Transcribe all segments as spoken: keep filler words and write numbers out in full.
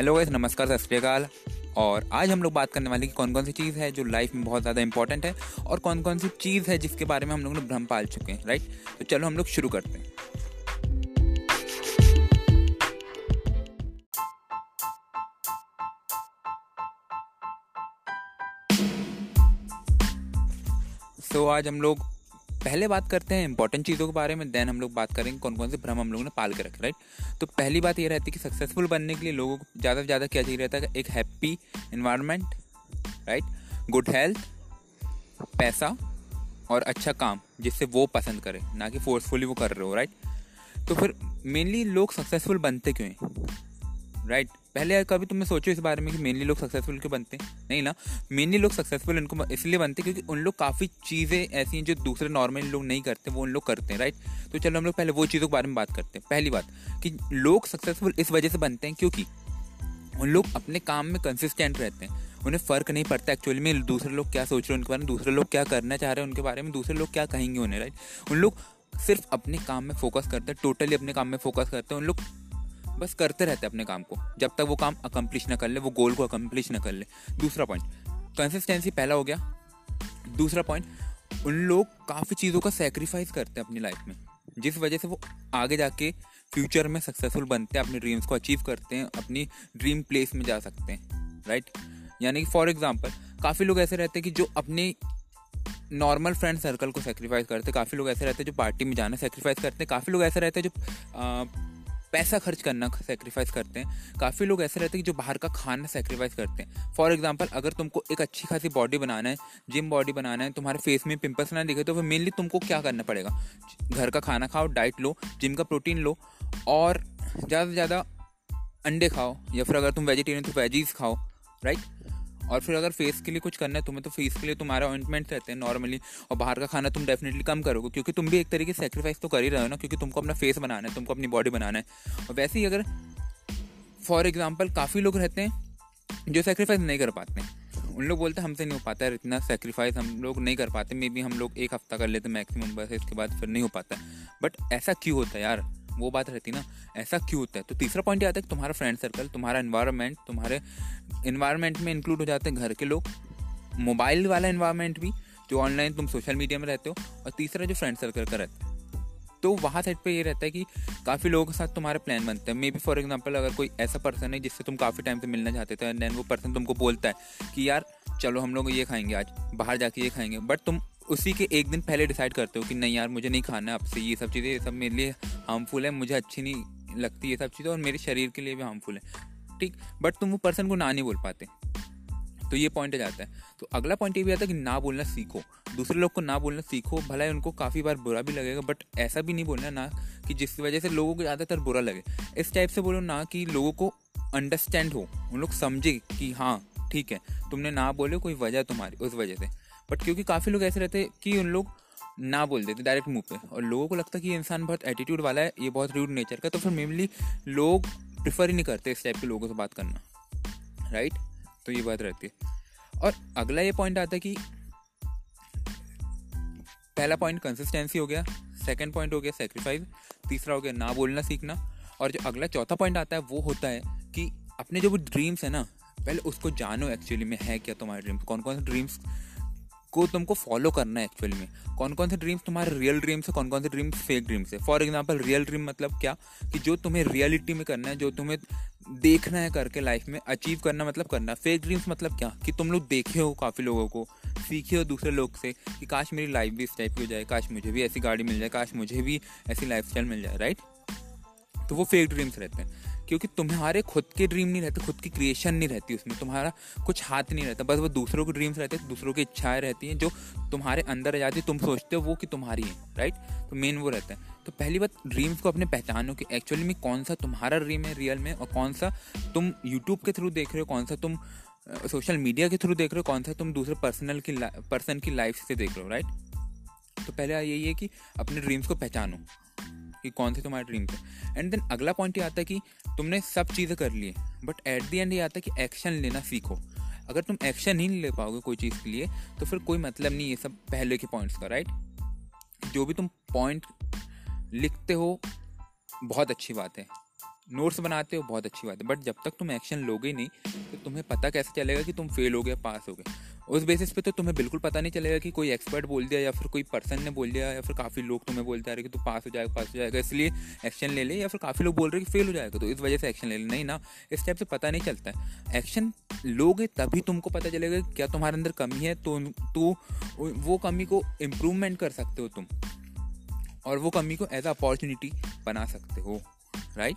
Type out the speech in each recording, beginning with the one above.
Hello guys, नमस्कार, सत श्री अकाल। और आज हम लोग बात करने वाले कि कौन कौन सी चीज़ है जो लाइफ में बहुत ज़्यादा इंपॉर्टेंट है और कौन कौन सी चीज़ है जिसके बारे में हम लोगों ने भ्रम पाल चुके हैं। राइट, तो चलो हम लोग शुरू करते हैं। सो so, आज हम लोग पहले बात करते हैं इंपॉर्टेंट चीज़ों के बारे में, देन हम लोग बात करेंगे कौन कौन से भ्रम हम लोगों ने पाल कर रखे। राइट, तो पहली बात ये रहती है कि सक्सेसफुल बनने के लिए लोगों को ज़्यादा से ज़्यादा क्या चाहिए रहता है? एक happy environment, right, good health, पैसा और अच्छा काम जिससे वो पसंद करे, ना कि फोर्सफुली वो कर रहे हो। राइट, तो फिर मेनली लोग सक्सेसफुल बनते क्यों हैं? राइट, पहले कभी तुमने सोचो इस बारे में कि मेनली लोग सक्सेसफुल क्यों बनते हैं? नहीं ना, मेनली लोग सक्सेसफुल इनको इसलिए बनते हैं क्योंकि उन लोग काफ़ी चीज़ें ऐसी हैं जो दूसरे नॉर्मल लोग नहीं करते, वो उन लोग करते हैं। राइट, तो चलो हम लोग पहले वो चीज़ों के बारे में बात करते हैं। पहली बात कि लोग सक्सेसफुल इस वजह से बनते हैं क्योंकि उन लोग अपने काम में कंसिस्टेंट रहते हैं। उन्हें फ़र्क नहीं पड़ता एक्चुअली में दूसरे लोग क्या सोच रहे हैं उनके बारे में, दूसरे लोग क्या करना चाह रहे हैं उनके बारे में, दूसरे लोग क्या कहेंगे उन्हें। राइट, उन लोग सिर्फ अपने काम में फोकस करते हैं, टोटली अपने काम में फोकस करते हैं। उन लोग बस करते रहते हैं अपने काम को जब तक वो काम अकम्प्लिश ना कर ले, वो गोल को अकम्प्लिश ना कर ले। दूसरा पॉइंट, कंसिस्टेंसी पहला हो गया। दूसरा पॉइंट, उन लोग काफ़ी चीज़ों का सेक्रीफाइस करते हैं अपनी लाइफ में, जिस वजह से वो आगे जाके फ्यूचर में सक्सेसफुल बनते हैं, अपने ड्रीम्स को अचीव करते हैं, अपनी ड्रीम प्लेस में जा सकते हैं। राइट, यानी कि फॉर एग्जाम्पल काफ़ी लोग ऐसे रहते हैं कि जो अपने नॉर्मल फ्रेंड सर्कल को सेक्रीफाइस करते हैं, काफ़ी लोग ऐसे रहते हैं जो पार्टी में जाना सेक्रीफाइस करते हैं, काफ़ी लोग ऐसे रहते हैं जो पैसा खर्च करना सेक्रीफाइस करते हैं, काफ़ी लोग ऐसे रहते हैं कि जो बाहर का खाना सेक्रीफाइस करते हैं। फॉर एग्जांपल अगर तुमको एक अच्छी खासी बॉडी बनाना है, जिम बॉडी बनाना है, तुम्हारे फेस में पिंपल्स ना दिखे, तो फिर मेनली तुमको क्या करना पड़ेगा? घर का खाना खाओ, डाइट लो, जिम का प्रोटीन लो और ज़्यादा से ज़्यादा अंडे खाओ, या फिर अगर तुम वेजिटेरियन तो वेजीज खाओ। राइट, और फिर अगर फेस के लिए कुछ करना है तुम्हें, तो फेस के लिए तुम्हारा ऑइंटमेंट्स रहते हैं नॉर्मली, और बाहर का खाना तुम डेफिनेटली कम करोगे क्योंकि तुम भी एक तरीके से सेक्रीफाइस तो कर ही रहे हो ना, क्योंकि तुमको अपना फेस बनाना है, तुमको अपनी बॉडी बनाना है। और वैसे ही अगर फॉर एग्जांपल काफ़ी लोग रहते हैं जो सेक्रीफाइस नहीं कर पाते हैं, उन लोग बोलते हैं हमसे नहीं हो पाता है इतना सेक्रीफाइस, हम लोग नहीं कर पाते, मे बी हम लोग एक हफ्ता कर लेते मैक्सिमम, बस इसके बाद फिर नहीं हो पाता। बट ऐसा क्यों होता है यार? वो बात रहती ना, ऐसा क्यों होता है? तो तीसरा पॉइंट ये आता है कि तुम्हारा फ्रेंड सर्कल, तुम्हारा एनवायरनमेंट, तुम्हारे एनवायरनमेंट में इंक्लूड हो जाते हैं घर के लोग, मोबाइल वाला एनवायरनमेंट भी जो ऑनलाइन तुम सोशल मीडिया में रहते हो, और तीसरा जो फ्रेंड सर्कल का रहता है। तो वहाँ साइड पे ये रहता है कि काफ़ी लोगों के साथ तुम्हारे प्लान बनते हैं। मे बी फॉर एग्जांपल अगर कोई ऐसा पर्सन है जिससे तुम काफ़ी टाइम से मिलना चाहते थे, एंड देन वो पर्सन तुमको बोलता है कि यार चलो हम लोग ये खाएंगे, आज बाहर जाके ये खाएंगे, बट तुम उसी के एक दिन पहले डिसाइड करते हो कि नहीं यार मुझे नहीं खाना आपसे, ये सब चीज़ें ये सब मेरे लिए हार्मफुल है, मुझे अच्छी नहीं लगती ये सब चीज़ें और मेरे शरीर के लिए भी हार्मफुल है। ठीक, बट तुम वो पर्सन को ना नहीं बोल पाते, तो ये पॉइंट आ जाता है। तो अगला पॉइंट ये भी आता है कि ना बोलना सीखो, दूसरे लोग को ना बोलना सीखो। भला है उनको काफ़ी बार बुरा भी लगेगा, बट ऐसा भी नहीं बोलना ना कि जिस वजह से लोगों को ज़्यादातर बुरा लगे। इस टाइप से बोलो ना कि लोगों को अंडरस्टैंड हो, उन लोग समझे कि हाँ ठीक है तुमने ना बोले, कोई वजह तुम्हारी उस वजह से। बट क्योंकि काफ़ी लोग ऐसे रहते कि उन लोग ना बोल देते डायरेक्ट मुंह पे, और लोगों को लगता है कि ये इंसान बहुत एटीट्यूड वाला है, ये बहुत रूड नेचर का, तो फिर मेनली लोग प्रेफर ही नहीं करते इस टाइप के लोगों से बात करना। राइट, तो ये बात रहती है। और अगला ये पॉइंट आता है कि पहला पॉइंट कंसिस्टेंसी हो गया, सेकंड पॉइंट हो गया सेक्रीफाइस, तीसरा हो गया ना बोलना सीखना, और जो अगला चौथा पॉइंट आता है वो होता है कि अपने जो भी ड्रीम्स है ना, पहले उसको जानो एक्चुअली में है क्या तुम्हारे ड्रीम्स, कौन कौन से ड्रीम्स को तुमको फॉलो करना है एक्चुअली में, कौन कौन से ड्रीम्स तुम्हारे रियल ड्रीम्स है, कौन कौन से ड्रीम्स फेक ड्रीम्स है। फॉर एग्जांपल रियल ड्रीम मतलब क्या कि जो तुम्हें रियलिटी में करना है, जो तुम्हें देखना है करके लाइफ में अचीव करना मतलब करना। फेक ड्रीम्स मतलब क्या कि तुम लोग देखे हो काफ़ी लोगों को, सीखे हो दूसरे लोग से कि काश मेरी लाइफ भी इस टाइप की हो जाए, काश मुझे भी ऐसी गाड़ी मिल जाए, काश मुझे भी ऐसी लाइफस्टाइल मिल जाए। राइट, तो वो फेक ड्रीम्स रहते हैं क्योंकि तुम्हारे खुद के ड्रीम नहीं रहते, खुद की क्रिएशन नहीं रहती उसमें, तुम्हारा कुछ हाथ नहीं रहता, बस वो दूसरों के ड्रीम्स रहते हैं, दूसरों की इच्छाएं रहती हैं जो तुम्हारे अंदर आ जाती है, तुम सोचते हो वो कि तुम्हारी है। राइट, तो मेन वो रहता है। तो पहली बात ड्रीम्स को अपने पहचानो कि एक्चुअली में कौन सा तुम्हारा ड्रीम है रियल में, और कौन सा तुम यूट्यूब के थ्रू देख रहे हो, कौन सा तुम सोशल मीडिया के थ्रू देख रहे हो, कौन सा तुम दूसरे पर्सनल की पर्सन की लाइफ से देख रहे हो। राइट, तो पहले यही है कि अपने ड्रीम्स को पहचानो कि कौन से तुम्हारे ड्रीम थे। एंड देन अगला पॉइंट ये आता है कि तुमने सब चीज़ें कर लिए, बट एट दी एंड ये आता है कि एक्शन लेना सीखो। अगर तुम एक्शन ही नहीं ले पाओगे कोई चीज़ के लिए तो फिर कोई मतलब नहीं ये सब पहले के पॉइंट्स का। राइट, जो भी तुम पॉइंट लिखते हो बहुत अच्छी बात है, नोट्स बनाते हो, बहुत अच्छी बात है, बट जब तक तुम एक्शन लोगे नहीं तो तुम्हें पता कैसे चलेगा कि तुम फेल हो गए पास हो गए। उस बेसिस पे तो तुम्हें बिल्कुल पता नहीं चलेगा कि कोई एक्सपर्ट बोल दिया या फिर कोई पर्सन ने बोल दिया या फिर काफ़ी लोग तुम्हें बोलते आ रहे कि तू पास हो जाएगा पास हो जाएगा इसलिए एक्शन ले ले, या फिर काफ़ी लोग बोल रहे कि फेल हो जाएगा तो इस वजह से एक्शन ले ले। नहीं ना, इस टाइप से पता नहीं चलता है। एक्शन लोगे तभी तुमको पता चलेगा क्या तुम्हारे अंदर कमी है, तो तो वो कमी को इम्प्रूवमेंट कर सकते हो तुम, और वो कमी को एज अपॉर्चुनिटी बना सकते हो, राइट।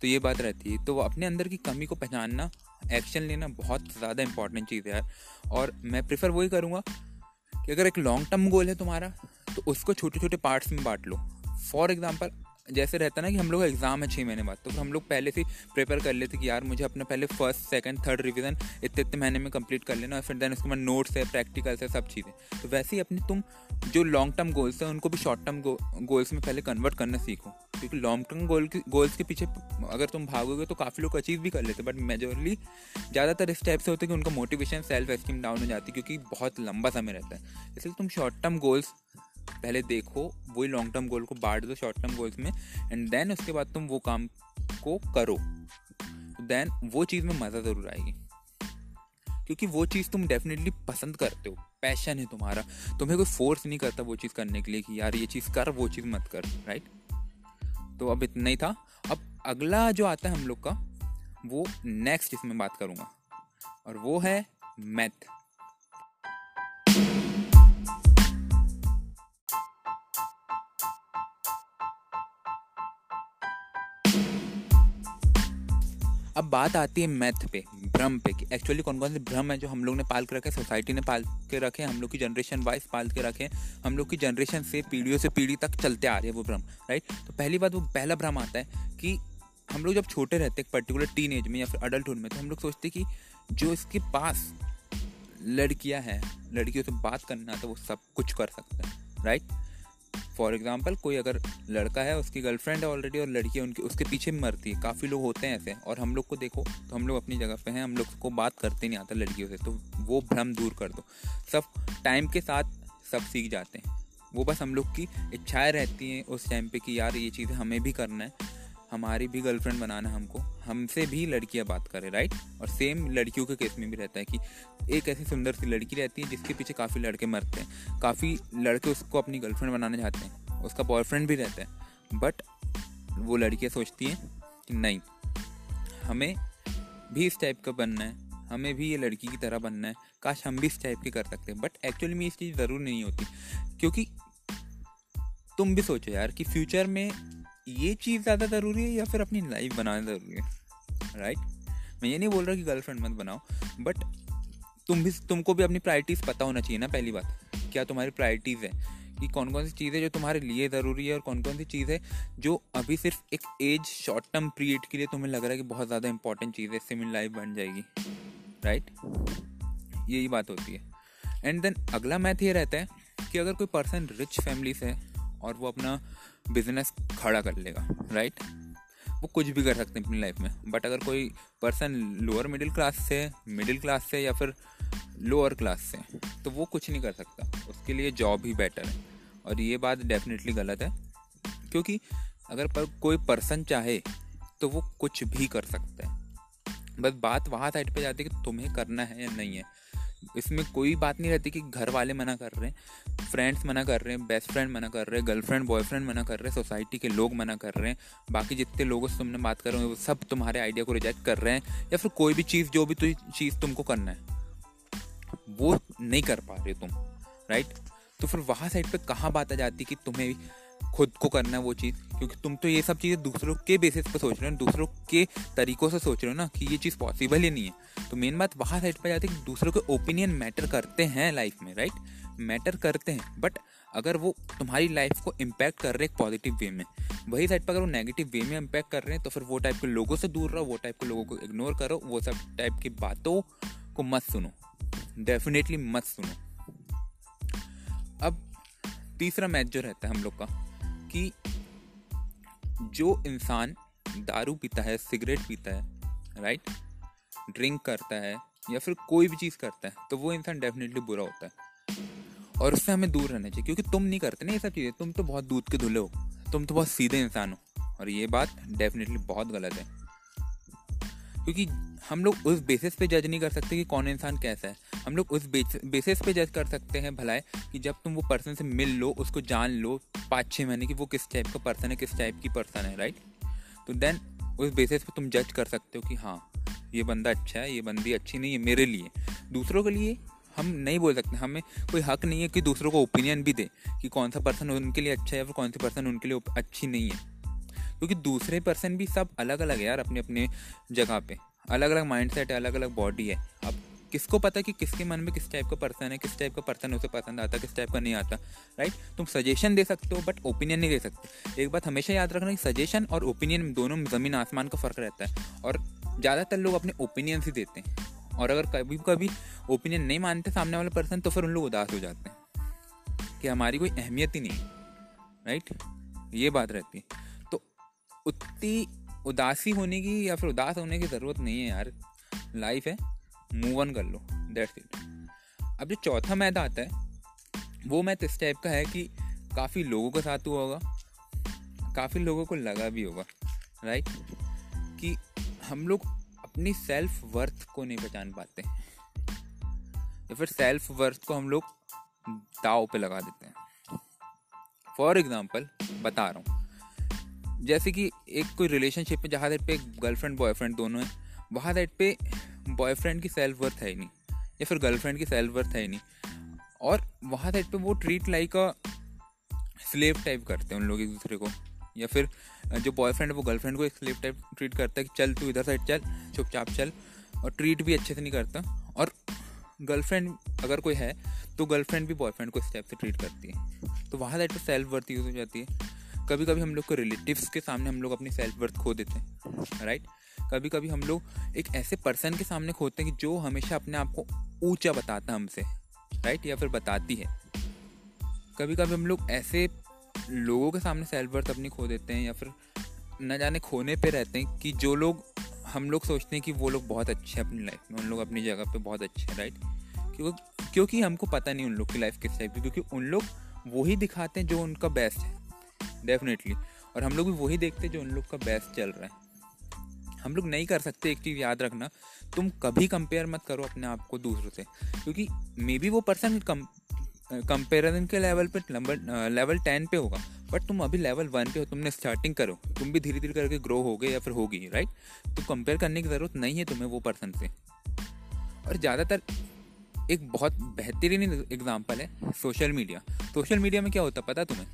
तो ये बात रहती है। तो अपने अंदर की कमी को पहचानना, एक्शन लेना बहुत ज़्यादा इंपॉर्टेंट चीज़ है यार। और मैं प्रेफर वही करूँगा कि अगर एक लॉन्ग टर्म गोल है तुम्हारा तो उसको छोटे छोटे पार्ट्स में बांट लो। फॉर एग्जांपल जैसे रहता ना कि हम लोग एग्ज़ाम है छः महीने बाद, तो हम लोग पहले से प्रिपेयर कर लेते कि यार मुझे अपना पहले फर्स्ट सेकंड थर्ड रिवीजन इतने इतने महीने में कंप्लीट कर लेना, और फिर देन उसके बाद नोट्स है, प्रैक्टिकल्स है, सब चीज़ें। तो वैसे ही अपने तुम जो लॉन्ग टर्म गोल्स हैं उनको भी शॉर्ट टर्म गोल्स में पहले कन्वर्ट करना सीखो, क्योंकि लॉन्ग टर्म गोल गोल्स के पीछे अगर तुम भागोगे तो काफ़ी लोग अचीव भी कर लेते, बट मेजोरली ज़्यादातर इस टाइप से होते कि उनका मोटिवेशन सेल्फ एस्टीम डाउन हो जाती क्योंकि बहुत लंबा समय रहता है। इसलिए तुम शॉर्ट टर्म गोल्स पहले देखो, वही लॉन्ग टर्म गोल को बांट दो शॉर्ट टर्म गोल्स में, एंड देन उसके बाद तुम वो काम को करो, देन वो चीज़ में मज़ा ज़रूर आएगी क्योंकि वो चीज़ तुम डेफिनेटली पसंद करते हो, पैशन है तुम्हारा, तुम्हें कोई फोर्स नहीं करता वो चीज़ करने के लिए कि यार ये चीज़ कर वो चीज़ मत कर, राइट। तो अब इतना ही था। अब अगला जो आता है हम लोग का वो नेक्स्ट इसमें बात करूँगा, और वो है मैथ। अब बात आती है मैथ पे, भ्रम पे, कि एक्चुअली कौन कौन से भ्रम है जो हम लोग ने पाल के रखे, सोसाइटी ने पाल के रखे, हम लोग की जनरेशन वाइज पाल के रखे, हम लोग की जनरेशन से पीढ़ियों से पीढ़ी तक चलते आ रहे हैं वो भ्रम, राइट। तो पहली बात, वो पहला भ्रम आता है कि हम लोग जब छोटे रहते हैं पर्टिकुलर टीन एज में या फिर अडल्टहुड में, तो हम लोग सोचते कि जो इसके पास लड़कियाँ हैं, लड़कियों से बात करना आता है, वो सब कुछ कर सकता है, राइट। फॉर एग्जाम्पल कोई अगर लड़का है, उसकी गर्लफ्रेंड है ऑलरेडी और लड़की उनकी उसके पीछे मरती है, काफ़ी लोग होते हैं ऐसे, और हम लोग को देखो तो हम लोग अपनी जगह पे हैं, हम लोग को बात करते नहीं आता लड़कियों से, तो वो भ्रम दूर कर दो। सब टाइम के साथ सब सीख जाते हैं, वो बस हम लोग की इच्छाएँ रहती हैं उस टाइम पे कि यार ये चीज़ें हमें भी करना है, हमारी भी गर्लफ्रेंड बनाना, हमको हमसे भी लड़कियाँ बात करें, राइट। और सेम लड़कियों के केस में भी रहता है कि एक ऐसी सुंदर सी लड़की रहती है जिसके पीछे काफ़ी लड़के मरते हैं, काफ़ी लड़के उसको अपनी गर्लफ्रेंड बनाना चाहते हैं, उसका बॉयफ्रेंड भी रहता है, बट वो लड़कियाँ सोचती हैं कि नहीं हमें भी इस टाइप का बनना है, हमें भी ये लड़की की तरह बनना है, काश हम भी इस टाइप के कर सकते हैं। बट एक्चुअली में ये चीज़ ज़रूर नहीं होती, क्योंकि तुम भी सोचो यार कि फ्यूचर में ये चीज़ ज़्यादा ज़रूरी है या फिर अपनी लाइफ बनाना ज़रूरी है, राइट। मैं ये नहीं बोल रहा कि गर्लफ्रेंड मत बनाओ, बट तुम भी तुमको भी अपनी प्रायोरिटीज़ पता होना चाहिए ना। पहली बात, क्या तुम्हारी प्रायोरिटीज़ है कि कौन कौन सी चीज़ें जो तुम्हारे लिए ज़रूरी है और कौन कौन सी चीज़ है जो अभी सिर्फ एक एज शॉर्ट टर्म पीरियड के लिए तुम्हें लग रहा है कि बहुत ज़्यादा इंपॉर्टेंट चीज़ है, इससे मेरी लाइफ बन जाएगी, राइट। यही बात होती है। एंड देन अगला मैथ ये रहता है कि अगर कोई पर्सन रिच फैमिली से और वो अपना बिजनेस खड़ा कर लेगा, राइट, वो कुछ भी कर सकते हैं अपनी लाइफ में। बट अगर कोई पर्सन लोअर मिडिल क्लास से मिडिल क्लास से या फिर लोअर क्लास से, तो वो कुछ नहीं कर सकता, उसके लिए जॉब ही बेटर है। और ये बात डेफिनेटली गलत है, क्योंकि अगर पर कोई पर्सन चाहे तो वो कुछ भी कर सकता है, बस बात वहाँ साइड पे जाती है कि तुम्हें करना है या नहीं है। इसमें कोई बात नहीं रहती कि घर वाले मना कर रहे हैं, फ्रेंड्स मना कर रहे हैं, बेस्ट फ्रेंड मना कर रहे हैं, गर्लफ्रेंड बॉयफ्रेंड मना कर रहे हैं, सोसाइटी के लोग मना कर रहे हैं, बाकी जितने लोगों से तुमने बात कर रहे हो वो सब तुम्हारे आइडिया को रिजेक्ट कर रहे हैं, या फिर कोई भी चीज़ जो भी तुझ चीज़ तुमको करना है वो नहीं कर पा रहे हो तुम, राइट। तो फिर वहाँ साइड पर कहाँ बात आ जाती कि तुम्हें खुद को करना है वो चीज़, क्योंकि तुम तो ये सब चीज़ें दूसरों के बेसिस पर सोच रहे हो, दूसरों के तरीक़ों से सोच रहे हो ना कि ये चीज़ पॉसिबल ही नहीं है। तो मेन बात वहाँ साइड पर जाती है कि दूसरों के ओपिनियन मैटर करते हैं लाइफ में, राइट, मैटर करते हैं, बट अगर वो तुम्हारी लाइफ को इम्पैक्ट कर रहे हैं पॉजिटिव वे में, वही साइड पर अगर वो नेगेटिव वे में इम्पैक्ट कर रहे हैं तो फिर वो टाइप के लोगों से दूर रहो, वो टाइप के लोगों को इग्नोर करो, वो सब टाइप की बातों को मत सुनो, डेफिनेटली मत सुनो। अब तीसरा मैच जो रहता है हम लोग का कि जो इंसान दारू पीता है, सिगरेट पीता है, राइट, ड्रिंक करता है या फिर कोई भी चीज़ करता है, तो वो इंसान डेफिनेटली बुरा होता है और उससे हमें दूर रहना चाहिए, क्योंकि तुम नहीं करते ना ये सब चीज़ें, तुम तो बहुत दूध के धुले हो, तुम तो बहुत सीधे इंसान हो, और ये बात डेफिनेटली बहुत गलत है, क्योंकि हम लोग उस बेसिस पे जज नहीं कर सकते कि कौन इंसान कैसा है। हम लोग उस बेसिस पे जज कर सकते हैं भलाई कि जब तुम वो पर्सन से मिल लो, उसको जान लो पाँच छः महीने की वो किस टाइप का पर्सन है, किस टाइप की पर्सन है, राइट। तो देन उस बेसिस पे तुम जज कर सकते हो कि हाँ ये बंदा अच्छा है, ये बंदी अच्छी नहीं है मेरे लिए। दूसरों के लिए हम नहीं बोल सकते, हमें कोई हक नहीं है कि दूसरों को ओपिनियन भी दे कि कौन सा पर्सन उनके लिए अच्छा है और कौन सी पर्सन उनके लिए अच्छी नहीं है, क्योंकि दूसरे पर्सन भी सब अलग अलग है यार, अपने अपने जगह पे अलग अलग माइंडसेट है, अलग अलग बॉडी है। अब किसको पता कि किसके मन में किस टाइप का पर्सन है, किस टाइप का पर्सन उसे पसंद आता, किस टाइप का नहीं आता, राइट। तुम सजेशन दे सकते हो बट ओपिनियन नहीं दे सकते। एक बात हमेशा याद रखना कि सजेशन और ओपिनियन दोनों में ज़मीन आसमान का फ़र्क रहता है, और ज़्यादातर लोग अपने ओपिनियन ही देते हैं, और अगर कभी कभी ओपिनियन नहीं मानते सामने वाले पर्सन तो फिर उन लोग उदास हो जाते हैं कि हमारी कोई अहमियत ही नहीं, राइट। ये बात रहती है, तो उतनी उदासी होने की या फिर उदास होने की ज़रूरत नहीं है यार, लाइफ है, मूव ऑन कर लो, दैट्स इट। अब जो चौथा मैथ आता है वो मैथ इस टाइप का है कि काफ़ी लोगों के साथ हुआ होगा, काफ़ी लोगों को लगा भी होगा, राइट, कि हम लोग अपनी सेल्फ वर्थ को नहीं पहचान पाते या फिर सेल्फ वर्थ को हम लोग दाव पे लगा देते हैं। फॉर एग्जांपल बता रहा हूँ, जैसे कि एक कोई रिलेशनशिप में जहाँ साइड पे गर्लफ्रेंड बॉयफ्रेंड दोनों हैं, वहाँ साइड पे बॉयफ्रेंड की सेल्फ वर्थ है ही नहीं या फिर गर्लफ्रेंड की सेल्फ वर्थ है ही नहीं, और वहाँ साइड पे वो treat like a slave type करते हैं उन लोग एक दूसरे को, या फिर जो बॉयफ्रेंड है वो गर्लफ्रेंड को एक स्लेव टाइप ट्रीट करता है कि चल तू इधर साइड चल, चुपचाप चल, और ट्रीट भी अच्छे से नहीं करता। और गर्लफ्रेंड अगर कोई है तो गर्लफ्रेंड भी बॉयफ्रेंड को इस टाइप से ट्रीट करती है, तो वहाँ साइड पर सेल्फ वर्थ यूज़ हो जाती है। कभी कभी हम लोग को रिलेटिव्स के सामने हम लोग अपनी सेल्फ वर्थ खो देते हैं, राइट। कभी कभी हम लोग एक ऐसे पर्सन के सामने खोते हैं कि जो हमेशा अपने आप को ऊँचा बताता है हमसे, राइट, या फिर बताती है। कभी कभी हम लोग ऐसे लोगों के सामने सेल्फ वर्थ अपनी खो देते हैं या फिर न जाने खोने पे रहते हैं कि जो लोग हम लोग सोचते हैं कि वो लोग बहुत अच्छे हैं अपनी लाइफ में, उन लोग अपनी जगह पे बहुत अच्छे हैं, राइट, क्योंकि क्योंकि हमको पता नहीं उन लोग की लाइफ किस टाइप की, क्योंकि उन लोग वही दिखाते हैं जो उनका बेस्ट है डेफिनेटली, और हम लोग भी वही देखते हैं जो उन लोग का बेस्ट चल रहा है। हम लोग नहीं कर सकते, एक चीज़ याद रखना, तुम कभी कंपेयर मत करो अपने आप को दूसरों से, क्योंकि मे बी वो पर्सन कम कंपेरिजन के लेवल पे लेवल टेन पे होगा बट तुम अभी लेवल वन पे हो, तुमने स्टार्टिंग करो, तुम भी धीरे धीरे करके ग्रो होगे या फिर होगी, राइट। तो कंपेयर करने की ज़रूरत नहीं है तुम्हें वो पर्सन से। और ज़्यादातर एक बहुत बेहतरीन एग्जांपल है सोशल मीडिया। सोशल मीडिया में क्या होता है पता तुम्हें?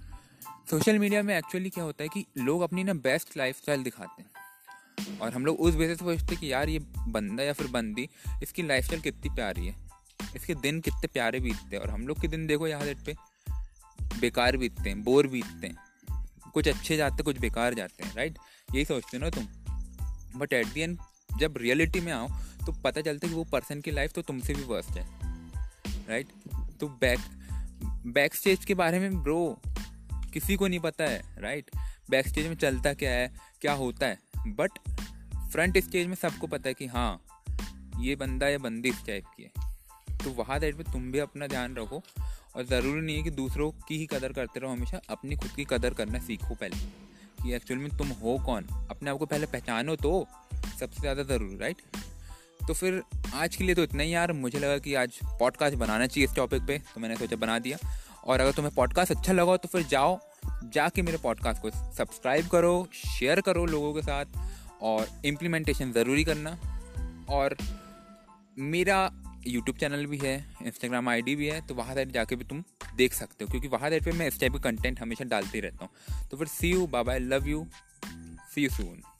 सोशल मीडिया में एक्चुअली क्या होता है कि लोग अपनी ना बेस्ट लाइफस्टाइल दिखाते हैं, और हम लोग उस बेसिस पे सोचते हैं कि यार ये बंदा या फिर बंदी, इसकी लाइफस्टाइल कितनी प्यारी है, इसके दिन कितने प्यारे बीतते हैं, और हम लोग के दिन देखो यहाँ डेट पे बेकार बीतते हैं, बोर बीतते हैं, कुछ अच्छे जाते हैं, कुछ बेकार जाते हैं, राइट। यही सोचते हो ना तुम, बट एट दी एंड जब रियलिटी में आओ तो पता चलता है कि वो पर्सन की लाइफ तो तुमसे भी वर्स्ट है, राइट। तो बैक बैक स्टेज के बारे में ब्रो किसी को नहीं पता है, राइट, बैक स्टेज में चलता क्या है, क्या होता है, बट फ्रंट स्टेज में सबको पता है कि हाँ ये बंदा या बंदी इस टाइप की है। तो वहाँ साइड पे तुम भी अपना ध्यान रखो, और ज़रूरी नहीं है कि दूसरों की ही कदर करते रहो हमेशा, अपनी खुद की कदर करना सीखो पहले कि एक्चुअल में तुम हो कौन, अपने आप को पहले पहचानो तो सबसे ज़्यादा ज़रूरी, राइट। तो फिर आज के लिए तो इतना ही यार, मुझे लगा कि आज पॉडकास्ट बनाना चाहिए इस टॉपिक पे, तो मैंने सोचा बना दिया। और अगर तुम्हें पॉडकास्ट अच्छा लगा हो तो फिर जाओ जाके मेरे पॉडकास्ट को सब्सक्राइब करो, शेयर करो लोगों के साथ, और इम्प्लीमेंटेशन ज़रूरी करना। और मेरा यूट्यूब चैनल भी है, इंस्टाग्राम आईडी भी है, तो वहाँ साइड जाके भी तुम देख सकते हो, क्योंकि वहाँ साइड पे मैं इस टाइप का कंटेंट हमेशा डालते रहता हूँ। तो फिर see you, bye bye, love you, see you soon.